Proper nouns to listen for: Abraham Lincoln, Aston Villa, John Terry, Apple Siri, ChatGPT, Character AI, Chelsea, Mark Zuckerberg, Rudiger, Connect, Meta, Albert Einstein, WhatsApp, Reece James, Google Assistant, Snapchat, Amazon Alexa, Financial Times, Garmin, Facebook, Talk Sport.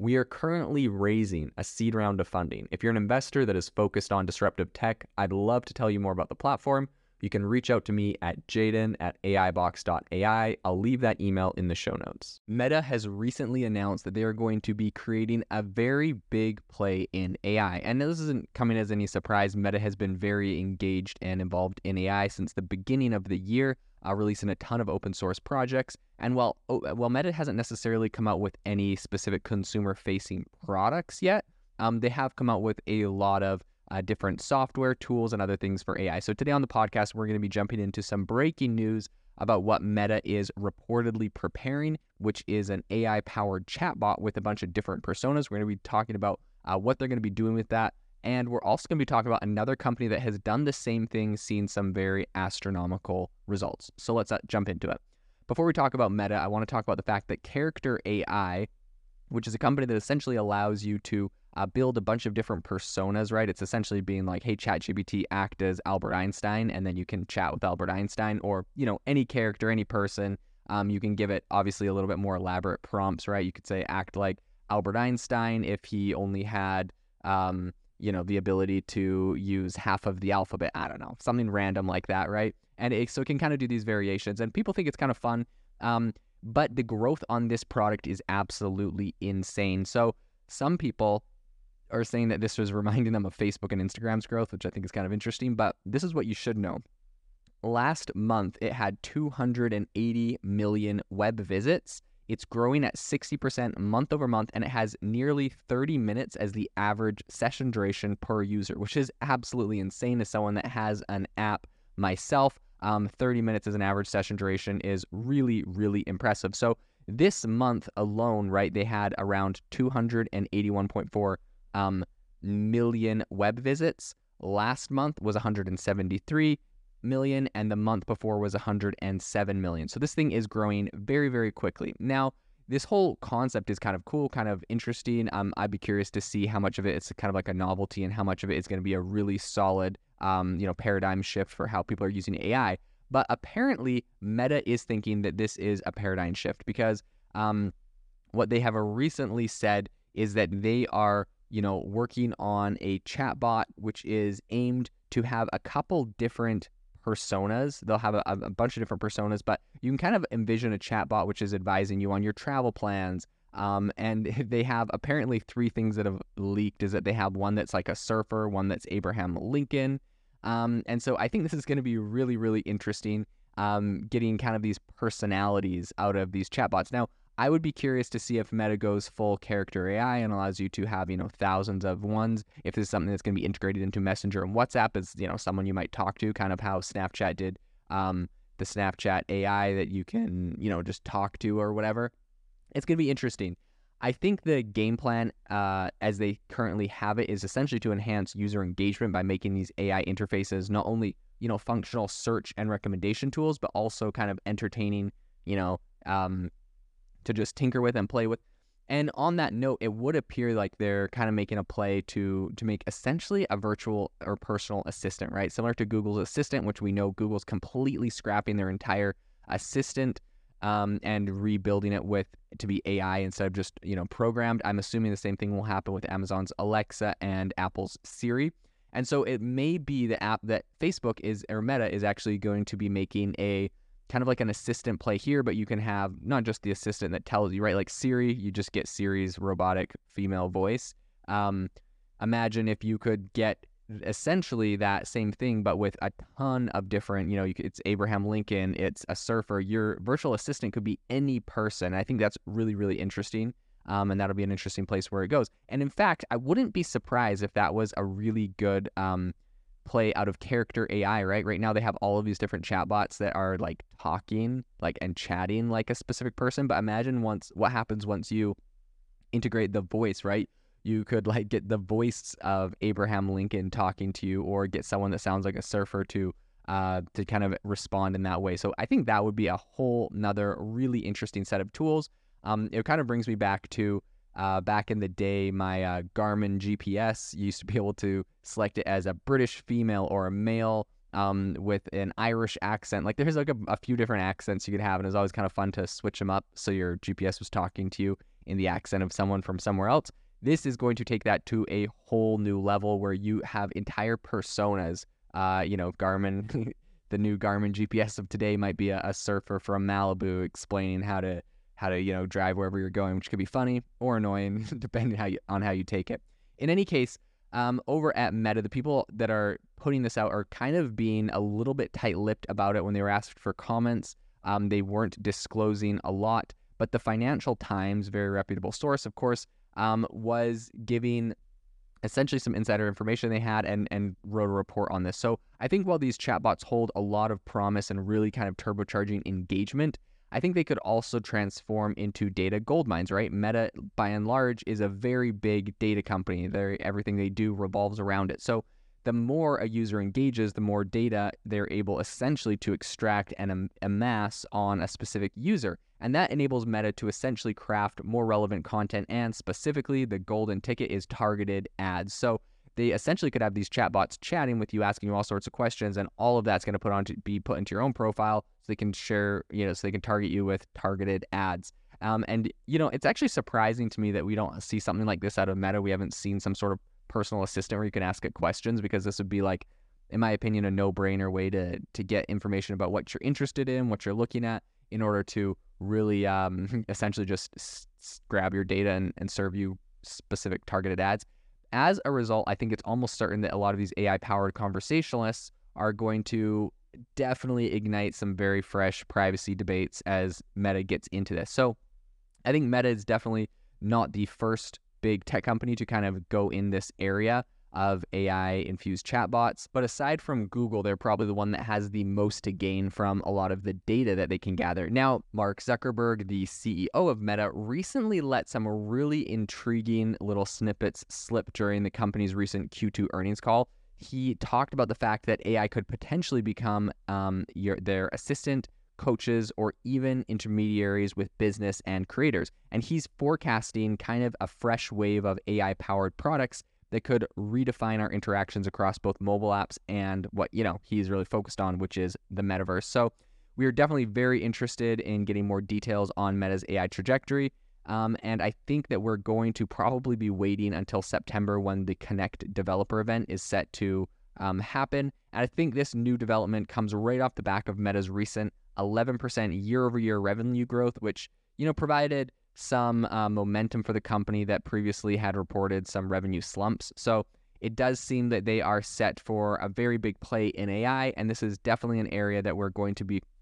We are currently raising a seed round of funding. If you're an investor that is focused on disruptive tech, I'd love to tell you more about the platform. You can reach out to me at jaden@aibox.ai. I'll leave that email in the show notes. Meta has recently announced that they are going to be creating a very big play in AI. And this isn't coming as any surprise. Meta has been very engaged and involved in AI since the beginning of the year, releasing a ton of open source projects. And while Meta hasn't necessarily come out with any specific consumer-facing products yet, they have come out with a lot of different software tools and other things for AI. So today on the podcast, we're going to be jumping into some breaking news about what Meta is reportedly preparing, which is an AI-powered chatbot with a bunch of different personas. We're going to be talking about what they're going to be doing with that. And we're also going to be talking about another company that has done the same thing, seen some very astronomical results. So let's jump into it. Before we talk about Meta, I want to talk about the fact that Character AI, which is a company that essentially allows you to build a bunch of different personas, right? It's essentially being like, hey, ChatGPT, act as Albert Einstein, and then you can chat with Albert Einstein or, you know, any character, any person. You can give it, obviously, a little bit more elaborate prompts, right? You could say, act like Albert Einstein if he only had the ability to use half of the alphabet. I don't know, something random like that, right? And so it can kind of do these variations, and people think it's kind of fun. But the growth on this product is absolutely insane. So some people are saying that this was reminding them of Facebook and Instagram's growth, which I think is kind of interesting, but this is what you should know. Last month, it had 280 million web visits. It's growing at 60% month over month, and it has nearly 30 minutes as the average session duration per user, which is absolutely insane. As someone that has an app myself, 30 minutes as an average session duration is really, really impressive. So this month alone, right, they had around 281.4 million web visits. Last month was 173 million, and the month before was 107 million. So this thing is growing very, very quickly. Now, this whole concept is kind of cool, kind of interesting. I'd be curious to see how much of it is kind of like a novelty and how much of it is going to be a really solid, paradigm shift for how people are using AI. But apparently, Meta is thinking that this is a paradigm shift because what they have recently said is that they are, working on a chatbot which is aimed to have a couple different personas. They'll have a bunch of different personas, but you can kind of envision a chatbot which is advising you on your travel plans. And they have apparently three things that have leaked, is that they have one that's like a surfer, one that's Abraham Lincoln. And so I think this is going to be really, really interesting, getting kind of these personalities out of these chatbots. Now, I would be curious to see if Meta goes full Character AI and allows you to have, thousands of ones. If this is something that's going to be integrated into Messenger and WhatsApp as, someone you might talk to, kind of how Snapchat did the Snapchat AI that you can, just talk to or whatever. It's going to be interesting. I think the game plan as they currently have it is essentially to enhance user engagement by making these AI interfaces not only, functional search and recommendation tools, but also kind of entertaining, to just tinker with and play with. And on that note, it would appear like they're kind of making a play to make essentially a virtual or personal assistant, right? Similar to Google's Assistant, which we know Google's completely scrapping their entire assistant and rebuilding it to be AI instead of just, programmed. I'm assuming the same thing will happen with Amazon's Alexa and Apple's Siri. And so it may be the app that Facebook or Meta is actually going to be making a kind of like an assistant play here, but you can have not just the assistant that tells you, right? Like Siri, you just get Siri's robotic female voice. imagine if you could get essentially that same thing, but with a ton of different, it's Abraham Lincoln, it's a surfer. Your virtual assistant could be any person. I think that's really, really interesting. And that'll be an interesting place where it goes. And in fact, I wouldn't be surprised if that was a really good play out of Character AI, right? Right now they have all of these different chatbots that are like talking, like and chatting like a specific person. But imagine what happens once you integrate the voice, right? You could like get the voice of Abraham Lincoln talking to you, or get someone that sounds like a surfer to kind of respond in that way. So I think that would be a whole nother really interesting set of tools. It kind of brings me back to back in the day, my Garmin GPS used to be able to select it as a British female or a male with an Irish accent. Like there's like a few different accents you could have, and it was always kind of fun to switch them up so your GPS was talking to you in the accent of someone from somewhere else. This is going to take that to a whole new level where you have entire personas. Garmin, the new Garmin GPS of today might be a surfer from Malibu explaining how to drive wherever you're going, which could be funny or annoying depending on how you take it. In any case, over at Meta, the people that are putting this out are kind of being a little bit tight-lipped about it when they were asked for comments. They weren't disclosing a lot, but the Financial Times, very reputable source, of course, was giving essentially some insider information they had and wrote a report on this. So I think while these chatbots hold a lot of promise and really kind of turbocharging engagement, I think they could also transform into data gold mines, right? Meta, by and large, is a very big data company. Everything they do revolves around it. So the more a user engages, the more data they're able essentially to extract and amass on a specific user. And that enables Meta to essentially craft more relevant content, and specifically the golden ticket is targeted ads. So they essentially could have these chatbots chatting with you, asking you all sorts of questions, and all of that's going to be put into your own profile so they can share, so they can target you with targeted ads. It's actually surprising to me that we don't see something like this out of Meta. We haven't seen some sort of personal assistant where you can ask it questions, because this would be like, in my opinion, a no-brainer way to get information about what you're interested in, what you're looking at, in order to really essentially just grab your data and serve you specific targeted ads. As a result, I think it's almost certain that a lot of these AI-powered conversationalists are going to definitely ignite some very fresh privacy debates as Meta gets into this. So I think Meta is definitely not the first big tech company to kind of go in this area of AI-infused chatbots. But aside from Google, they're probably the one that has the most to gain from a lot of the data that they can gather. Now, Mark Zuckerberg, the CEO of Meta, recently let some really intriguing little snippets slip during the company's recent Q2 earnings call. He talked about the fact that AI could potentially become their assistant, coaches, or even intermediaries with business and creators. And he's forecasting kind of a fresh wave of AI-powered products that could redefine our interactions across both mobile apps and what, he's really focused on, which is the metaverse. So we are definitely very interested in getting more details on Meta's AI trajectory. And I think that we're going to probably be waiting until September when the Connect developer event is set to happen. And I think this new development comes right off the back of Meta's recent 11% year-over-year revenue growth, which, provided some momentum for the company that previously had reported some revenue slumps. So it does seem that they are set for a very big play in AI, and this is definitely an area that we're going to be